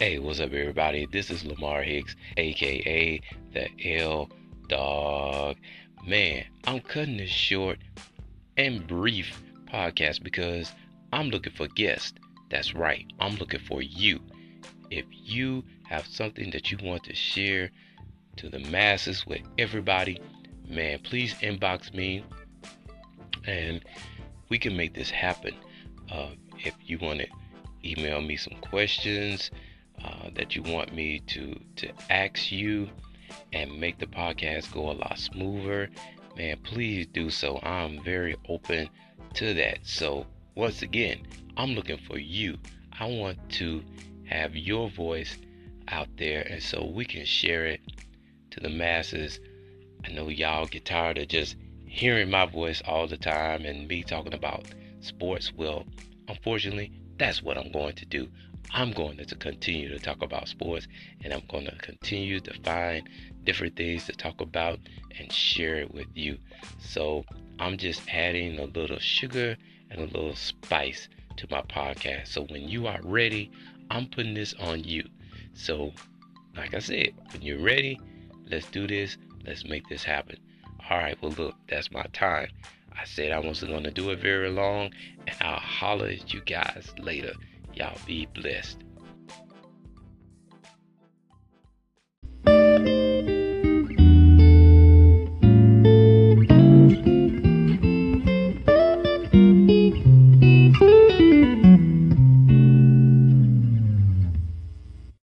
Hey, what's up, everybody? This is Lamar Hicks, aka the L Dog. Man, I'm cutting this short and brief podcast because I'm looking for guests. That's right, I'm looking for you. If you have something that you want to share to the masses with everybody, man, please inbox me and we can make this happen. If you want to email me some questions that you want me to ask you and make the podcast go a lot smoother, man, please do so. I'm very open to that. So once again, I'm looking for you. I want to have your voice out there, and so we can share it to the masses. I know y'all get tired of just hearing my voice all the time and me talking about sports. Well, unfortunately, that's what I'm going to do. I'm going to continue to talk about sports, and I'm going to continue to find different things to talk about and share it with you. So I'm just adding a little sugar and a little spice to my podcast. So when you are ready, I'm putting this on you. So like I said, when you're ready, let's do this. Let's make this happen. All right, well, look, that's my time. I said I wasn't going to do it very long, and I'll holler at you guys later. Y'all be blessed.